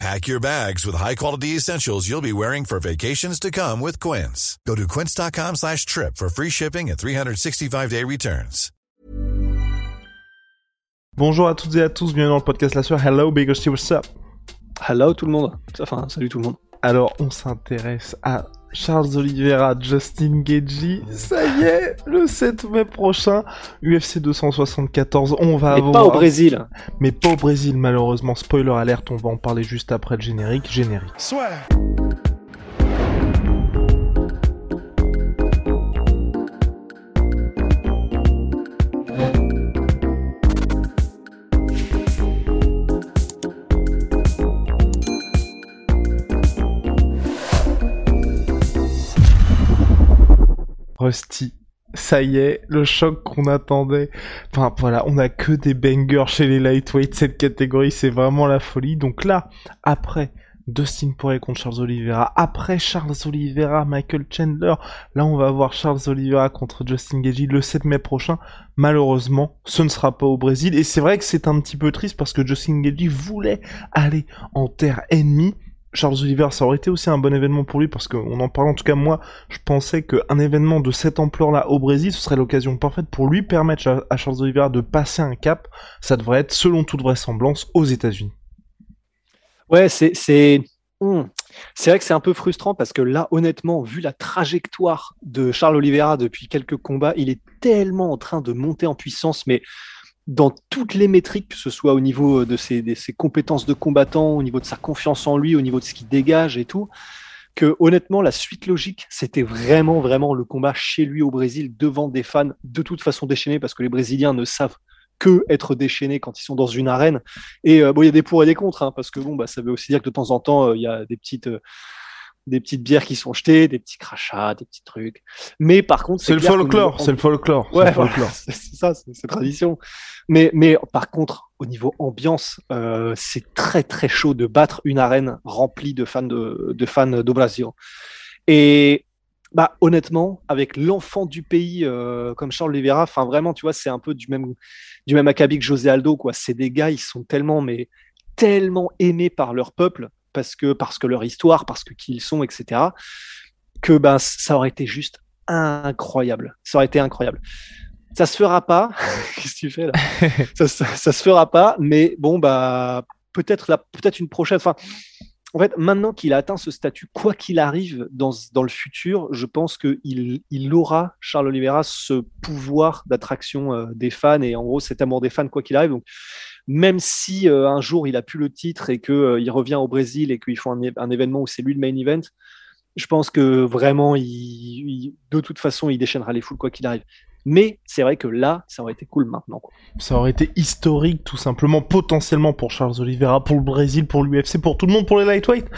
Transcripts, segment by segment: Pack your bags with high-quality essentials you'll be wearing for vacations to come with Quince. Go to quince.com/trip for free shipping and 365-day returns. Bonjour à toutes et à tous, bienvenue dans le podcast La Sueur. Hello, Big Hostie, what's up? Hello tout le monde, enfin salut tout le monde. Alors, on s'intéresse à Charles Oliveira, Justin Gaethje, ça y est, le 7 mai prochain, UFC 274, on va avoir... Mais pas au Brésil. Mais pas au Brésil, malheureusement, spoiler alert, on va en parler juste après le générique. Soit. Rusty, ça y est, le choc qu'on attendait. Enfin voilà, on a que des bangers chez les lightweights, cette catégorie, c'est vraiment la folie. Donc là, après Dustin Poirier contre Charles Oliveira, après Charles Oliveira, Michael Chandler, là on va avoir Charles Oliveira contre Justin Gaethje le 7 mai prochain. Malheureusement, ce ne sera pas au Brésil. Et c'est vrai que c'est un petit peu triste parce que Justin Gaethje voulait aller en terre ennemie. Charles Oliveira, ça aurait été aussi un bon événement pour lui, parce qu'on en parlait, en tout cas moi, je pensais qu'un événement de cette ampleur-là au Brésil, ce serait l'occasion parfaite pour lui permettre à Charles Oliveira de passer un cap. Ça devrait être, selon toute vraisemblance, aux États-Unis. Ouais, c'est vrai que c'est un peu frustrant, parce que là, honnêtement, vu la trajectoire de Charles Oliveira depuis quelques combats, il est tellement en train de monter en puissance, mais... dans toutes les métriques, que ce soit au niveau de ses compétences de combattant, au niveau de sa confiance en lui, au niveau de ce qu'il dégage et tout, que honnêtement, la suite logique, c'était vraiment le combat chez lui au Brésil, devant des fans de toute façon déchaînés, parce que les Brésiliens ne savent que être déchaînés quand ils sont dans une arène. Et bon, il y a des pour et des contre, hein, parce que bon, bah, ça veut aussi dire que de temps en temps, il y a des petites bières qui sont jetées, des petits crachats, des petits trucs. Mais par contre, c'est clair, le folklore. Ouais, c'est ça, c'est tradition. Mais par contre, au niveau ambiance, c'est très très chaud de battre une arène remplie de fans de fans do Brasil. Et bah honnêtement, avec l'enfant du pays comme Charles Oliveira, enfin vraiment, tu vois, c'est un peu du même acabit que José Aldo, quoi. C'est des gars, ils sont tellement aimés par leur peuple. Parce que leur histoire, parce que qui ils sont, etc., que ben, ça aurait été juste incroyable. Ça aurait été incroyable. Ça se fera pas. Qu'est-ce que tu fais là ? ça se fera pas, mais bon, bah, peut-être une prochaine. Enfin, en fait, maintenant qu'il a atteint ce statut, quoi qu'il arrive dans le futur, je pense qu'il aura, Charles Oliveira, ce pouvoir d'attraction des fans, et en gros, cet amour des fans, quoi qu'il arrive. Donc, même si un jour il a plus le titre et qu'il revient au Brésil et qu'ils font un événement où c'est lui le main event, je pense que vraiment, de toute façon, il déchaînera les foules quoi qu'il arrive. Mais c'est vrai que là, ça aurait été cool maintenant, quoi. Ça aurait été historique, tout simplement, potentiellement pour Charles Oliveira, pour le Brésil, pour l'UFC, pour tout le monde, pour les lightweights.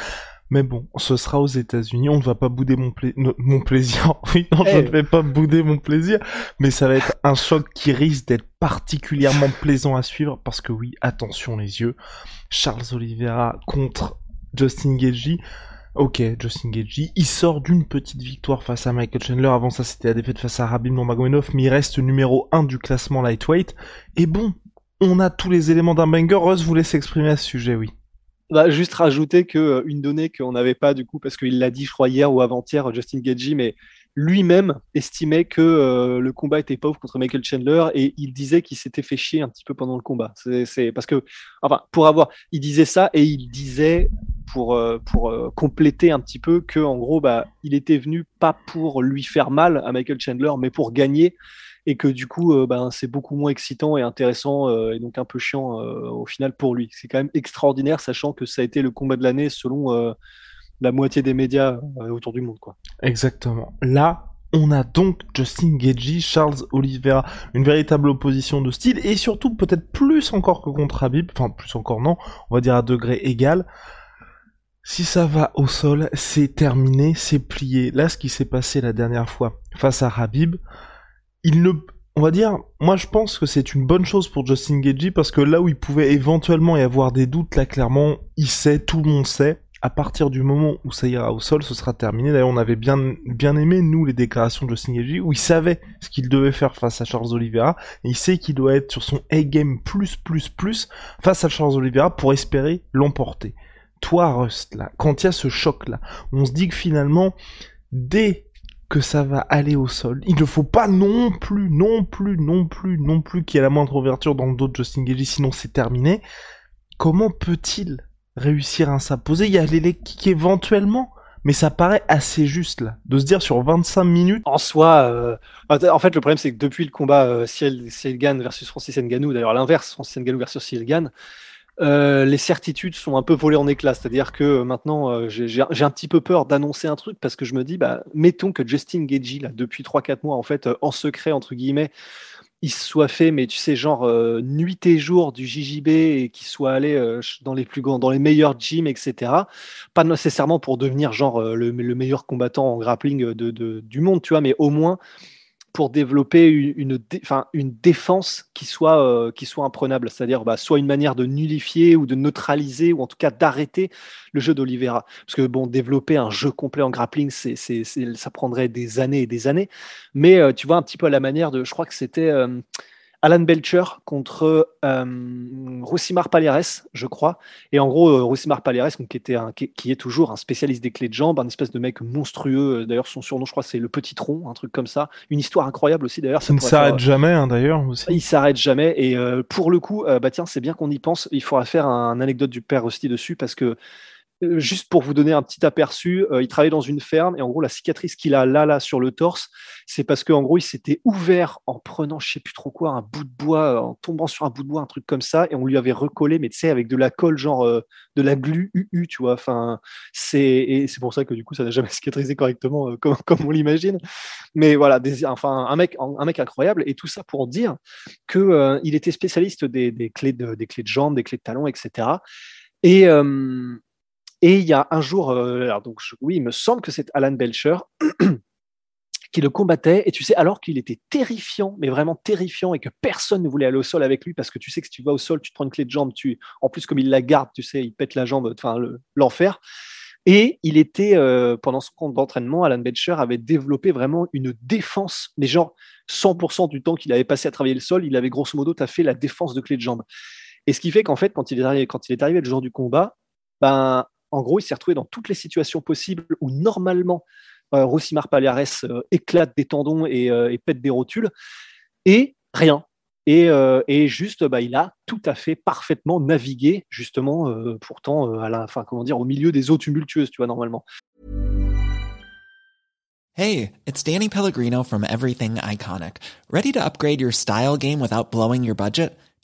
Mais bon, ce sera aux États-Unis. On ne va pas bouder mon plaisir. Oui, non, hey. Je ne vais pas bouder mon plaisir. Mais ça va être un choc qui risque d'être particulièrement plaisant à suivre. Parce que oui, attention les yeux. Charles Oliveira contre Justin Gaethje. Ok, Justin Gaethje, il sort d'une petite victoire face à Michael Chandler. Avant ça, c'était la défaite face à Khabib Nurmagomedov, mais il reste numéro 1 du classement lightweight. Et bon, on a tous les éléments d'un banger. Russ voulait s'exprimer à ce sujet, oui. Bah, juste rajouter qu'une donnée qu'on n'avait pas du coup, parce qu'il l'a dit je crois hier ou avant-hier, Justin Gaethje, mais lui-même estimait que le combat était pauvre contre Michael Chandler, et il disait qu'il s'était fait chier un petit peu pendant le combat. C'est parce que, enfin, il disait ça, et il disait pour compléter un petit peu que en gros, bah, il était venu pas pour lui faire mal à Michael Chandler, mais pour gagner. Et que du coup, c'est beaucoup moins excitant et intéressant, et donc un peu chiant au final pour lui. C'est quand même extraordinaire, sachant que ça a été le combat de l'année selon la moitié des médias autour du monde, quoi. Exactement. Là, on a donc Justin Gaethje, Charles Oliveira, une véritable opposition de style, et surtout peut-être plus encore que contre Khabib, enfin plus encore non, on va dire à degré égal. Si ça va au sol, c'est terminé, c'est plié. Là, ce qui s'est passé la dernière fois face à Khabib, on va dire, moi je pense que c'est une bonne chose pour Justin Gaethje, parce que là où il pouvait éventuellement y avoir des doutes, là clairement, il sait, tout le monde sait, à partir du moment où ça ira au sol, ce sera terminé. D'ailleurs, on avait bien aimé, nous, les déclarations de Justin Gaethje, où il savait ce qu'il devait faire face à Charles Oliveira, et il sait qu'il doit être sur son A-game plus, face à Charles Oliveira pour espérer l'emporter. Toi, Rust, là, quand il y a ce choc-là, on se dit que finalement, dès que ça va aller au sol, il ne faut pas non plus qu'il y ait la moindre ouverture dans le dos de Justin Gaethje, sinon c'est terminé. Comment peut-il réussir à s'imposer? Il y a les leg kicks éventuellement, mais ça paraît assez juste là, de se dire sur 25 minutes... En soi, en fait le problème c'est que depuis le combat Ciryl Gane versus Francis Ngannou, d'ailleurs l'inverse, Francis Ngannou versus Ciryl Gane, les certitudes sont un peu volées en éclats, c'est-à-dire que maintenant j'ai un petit peu peur d'annoncer un truc, parce que je me dis, bah, mettons que Justin Gaethje là, depuis 3-4 mois en fait, en secret entre guillemets, il se soit fait, mais tu sais, genre nuit et jour du JJB, et qu'il soit allé dans les meilleurs gyms, etc. Pas nécessairement pour devenir genre le meilleur combattant en grappling du monde, tu vois, mais au moins pour développer une défense qui soit imprenable, c'est-à-dire bah, soit une manière de nullifier ou de neutraliser, ou en tout cas d'arrêter le jeu d'Oliveira. Parce que bon, développer un jeu complet en grappling, ça prendrait des années et des années. Mais tu vois, un petit peu à la manière de, je crois que c'était Alan Belcher contre Rousimar Palhares, je crois. Et en gros, Rousimar Palhares, qui est toujours un spécialiste des clés de jambes, un espèce de mec monstrueux. D'ailleurs, son surnom, je crois, c'est le Petit Tronc, un truc comme ça. Une histoire incroyable aussi, d'ailleurs. Il ne s'arrête jamais, hein, d'ailleurs. Aussi. Il ne s'arrête jamais. Et pour le coup, bah tiens, c'est bien qu'on y pense. Il faudra faire une anecdote du père Rusty dessus, parce que juste pour vous donner un petit aperçu, il travaillait dans une ferme, et en gros la cicatrice qu'il a là sur le torse, c'est parce qu'en gros il s'était ouvert en prenant je sais plus trop quoi, un bout de bois, en tombant sur un bout de bois, un truc comme ça, et on lui avait recollé, mais tu sais, avec de la colle, genre de la glu UU, tu vois, enfin c'est pour ça que du coup ça n'a jamais cicatrisé correctement comme on l'imagine, mais voilà, un mec incroyable, et tout ça pour dire que il était spécialiste des clés de jambes, des clés de talons, etc. Et il y a un jour, il me semble que c'est Alan Belcher qui le combattait, et tu sais, alors qu'il était terrifiant, mais vraiment terrifiant, et que personne ne voulait aller au sol avec lui, parce que tu sais que si tu vas au sol, tu te prends une clé de jambe, en plus comme il la garde, tu sais, il pète la jambe, enfin l'enfer. Et il était, pendant son camp d'entraînement, Alan Belcher avait développé vraiment une défense, mais genre 100% du temps qu'il avait passé à travailler le sol, il avait grosso modo fait la défense de clé de jambe. Et ce qui fait qu'en fait, quand il est arrivé le jour du combat, ben, en gros, il s'est retrouvé dans toutes les situations possibles où normalement Rousimar Palhares éclate des tendons et pète des rotules, et rien. Et juste, bah, il a tout à fait parfaitement navigué, justement, pourtant, au milieu des eaux tumultueuses, tu vois, normalement. Hey, it's Danny Pellegrino from Everything Iconic. Ready to upgrade your style game without blowing your budget?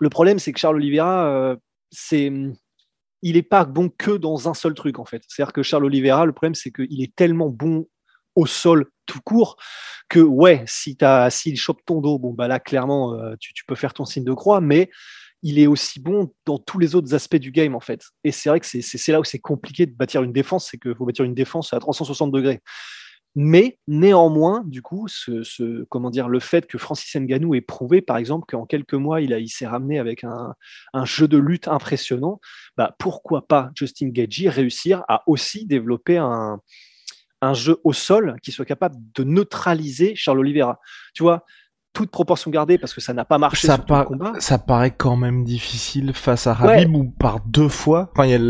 Le problème, c'est que Charles Oliveira, il n'est pas bon que dans un seul truc, en fait. C'est-à-dire que Charles Oliveira, le problème, c'est qu'il est tellement bon au sol tout court que, ouais, s'il chope ton dos, bon, bah là, clairement, tu peux faire ton signe de croix, mais il est aussi bon dans tous les autres aspects du game, en fait. Et c'est vrai que c'est là où c'est compliqué de bâtir une défense, c'est qu'il faut bâtir une défense à 360 degrés. Mais néanmoins, du coup, le fait que Francis Ngannou ait prouvé, par exemple, qu'en quelques mois, il s'est ramené avec un jeu de lutte impressionnant, bah, pourquoi pas Justin Gaethje réussir à aussi développer un jeu au sol qui soit capable de neutraliser Charles Oliveira. Tu vois, toute proportion gardée, parce que ça n'a pas marché sur le combat. Ça paraît quand même difficile face à Khabib, où par deux fois, enfin, il y a eu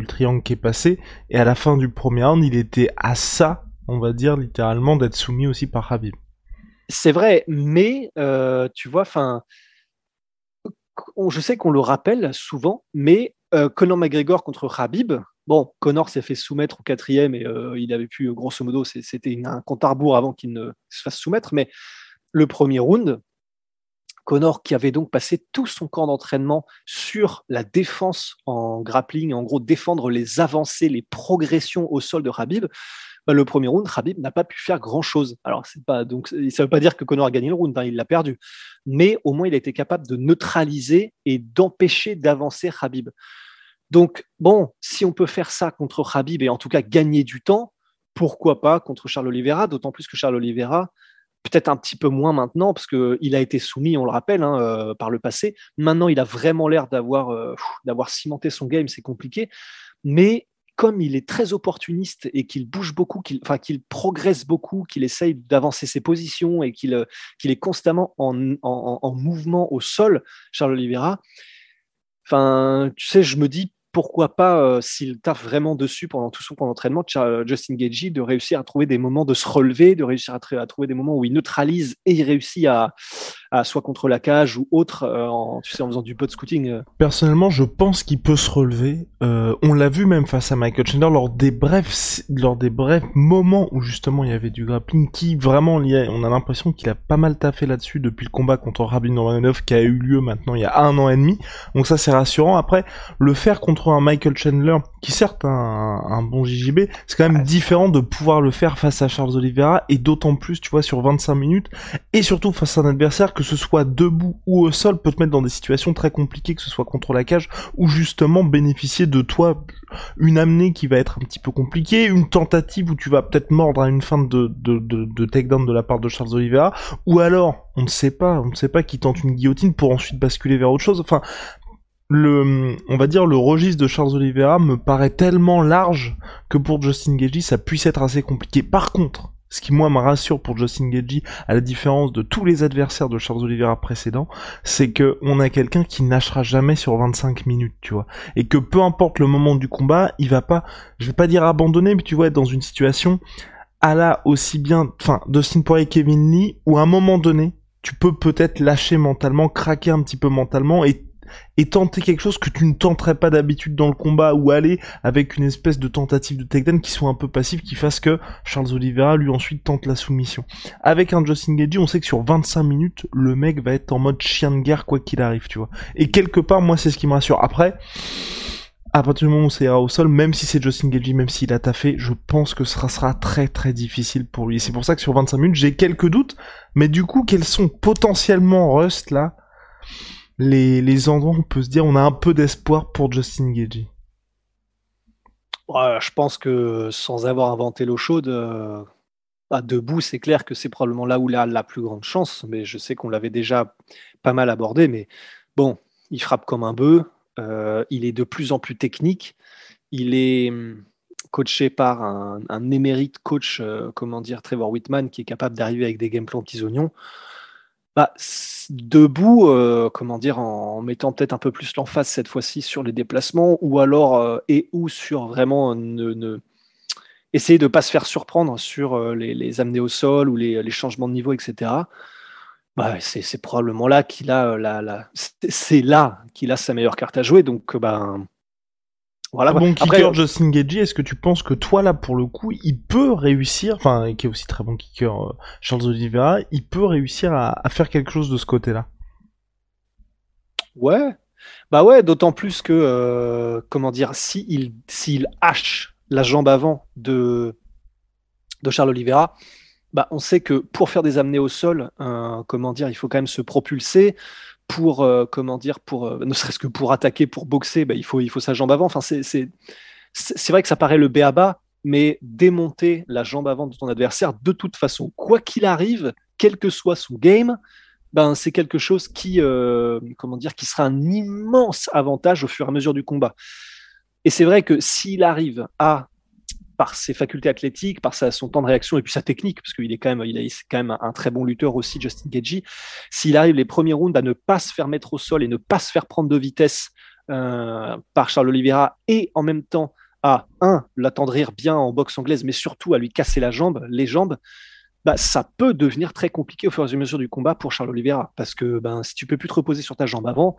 le triangle qui est passé, et à la fin du premier round, il était à ça, on va dire littéralement, d'être soumis aussi par Khabib. C'est vrai, mais tu vois, je sais qu'on le rappelle souvent, mais Conor McGregor contre Khabib, bon, Conor s'est fait soumettre au quatrième, et il avait pu, grosso modo, c'était un compte à rebours avant qu'il ne se fasse soumettre, mais le premier round, Conor qui avait donc passé tout son camp d'entraînement sur la défense en grappling, en gros défendre les avancées, les progressions au sol de Khabib, bah, le premier round, Khabib n'a pas pu faire grand-chose. Alors, c'est pas, donc, ça ne veut pas dire que Conor a gagné le round, hein, il l'a perdu. Mais au moins, il a été capable de neutraliser et d'empêcher d'avancer Khabib. Donc, bon, si on peut faire ça contre Khabib et en tout cas gagner du temps, pourquoi pas contre Charles Oliveira, d'autant plus que Charles Oliveira, peut-être un petit peu moins maintenant, parce qu'il a été soumis, on le rappelle, hein, par le passé. Maintenant, il a vraiment l'air d'avoir cimenté son game, c'est compliqué. Mais comme il est très opportuniste et qu'il bouge beaucoup, qu'il progresse beaucoup, qu'il essaye d'avancer ses positions et qu'il est constamment en mouvement au sol, Charles Oliveira, enfin, tu sais, je me dis, pourquoi pas, s'il tape vraiment dessus pendant tout son entraînement, Justin Gaethje, de réussir à trouver des moments de se relever, de réussir à trouver des moments où il neutralise et il réussit à soit contre la cage ou autre, en faisant du pot scouting. Personnellement, je pense qu'il peut se relever. On l'a vu même face à Michael Chandler lors des brefs moments où justement il y avait du grappling qui vraiment liait. On a l'impression qu'il a pas mal taffé là-dessus depuis le combat contre Khabib Nurmagomedov qui a eu lieu maintenant il y a 1 an et demi. Donc ça, c'est rassurant. Après, le faire contre un Michael Chandler qui certes a un bon JJB, c'est quand même différent de pouvoir le faire face à Charles Oliveira, et d'autant plus, tu vois, sur 25 minutes, et surtout face à un adversaire, que ce soit debout ou au sol, peut te mettre dans des situations très compliquées, que ce soit contre la cage ou justement bénéficier de toi une amenée qui va être un petit peu compliquée, une tentative où tu vas peut-être mordre à une fin de takedown de la part de Charles Oliveira, ou alors on ne sait pas qui tente une guillotine pour ensuite basculer vers autre chose. Enfin, on va dire, le registre de Charles Oliveira me paraît tellement large que pour Justin Gaethje, ça puisse être assez compliqué. Par contre, ce qui moi me rassure pour Justin Gaethje, à la différence de tous les adversaires de Charles Oliveira précédents, c'est que on a quelqu'un qui nagera jamais sur 25 minutes, tu vois. Et que peu importe le moment du combat, il va pas, je vais pas dire abandonner, mais tu vois, être dans une situation à la aussi bien, enfin, Dustin Poirier, Kevin Lee, où à un moment donné, tu peux peut-être lâcher mentalement, craquer un petit peu mentalement et tenter quelque chose que tu ne tenterais pas d'habitude dans le combat, ou aller avec une espèce de tentative de takedown qui soit un peu passive, qui fasse que Charles Oliveira lui ensuite tente la soumission. Avec un Justin Gaethje, on sait que sur 25 minutes, le mec va être en mode chien de guerre quoi qu'il arrive, tu vois. Et quelque part, moi, c'est ce qui me rassure. Après, à partir du moment où ça ira au sol, même si c'est Justin Gaethje, même s'il a taffé, je pense que ce sera très très difficile pour lui. Et c'est pour ça que sur 25 minutes, j'ai quelques doutes, mais du coup, quels sont potentiellement, Rust, là, les endroits où on peut se dire on a un peu d'espoir pour Justin Gaethje? Ouais, je pense que sans avoir inventé l'eau chaude, debout, c'est clair que c'est probablement là où il a la plus grande chance, mais je sais qu'on l'avait déjà pas mal abordé, mais bon, il frappe comme un bœuf, il est de plus en plus technique, il est coaché par un émérite coach, Trevor Whitman, qui est capable d'arriver avec des game plans petits oignons. Bah, debout, en mettant peut-être un peu plus l'emphase cette fois-ci sur les déplacements, ou alors sur vraiment essayer de ne pas se faire surprendre sur les amener au sol ou les changements de niveau, etc. Bah, c'est probablement là qu'il a sa meilleure carte à jouer. Donc voilà. Bon kicker, Justin Gaethje, est-ce que tu penses que toi, là, pour le coup, il peut réussir, enfin, qui est aussi très bon kicker, Charles Oliveira, il peut réussir à faire quelque chose de ce côté-là? Ouais. Bah ouais, d'autant plus que, s'il hache la jambe avant de Charles Oliveira, bah, on sait que pour faire des amenées au sol, il faut quand même se propulser. Pour ne serait-ce que pour attaquer, pour boxer, bah, il faut sa jambe avant. Enfin, c'est vrai que ça paraît le b.a.-ba, mais démonter la jambe avant de ton adversaire, de toute façon, quoi qu'il arrive, quel que soit son game, ben, c'est quelque chose qui sera un immense avantage au fur et à mesure du combat. Et c'est vrai que s'il arrive à, par ses facultés athlétiques, par son temps de réaction et puis sa technique, parce qu'il est quand même, un très bon lutteur aussi, Justin Gaethje, s'il arrive les premiers rounds à ne pas se faire mettre au sol et ne pas se faire prendre de vitesse par Charles Oliveira, et en même temps à, l'attendrir bien en boxe anglaise, mais surtout à lui casser les jambes, bah, ça peut devenir très compliqué au fur et à mesure du combat pour Charles Oliveira, parce que si tu peux plus te reposer sur ta jambe avant,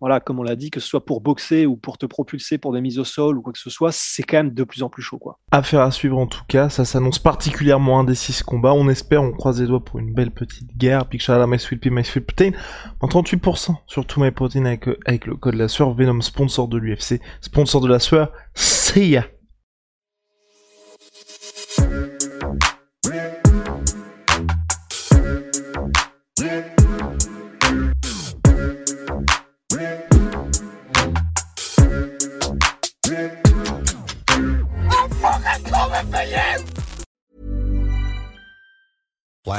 voilà, comme on l'a dit, que ce soit pour boxer ou pour te propulser pour des mises au sol ou quoi que ce soit, c'est quand même de plus en plus chaud, quoi. Affaire à suivre en tout cas, ça s'annonce particulièrement un des 6 combats. On espère, on croise les doigts pour une belle petite guerre. Picture my sweet protein en 38% sur tout my protein avec le code la sueur. Venom, sponsor de l'UFC, sponsor de la sueur. See ya.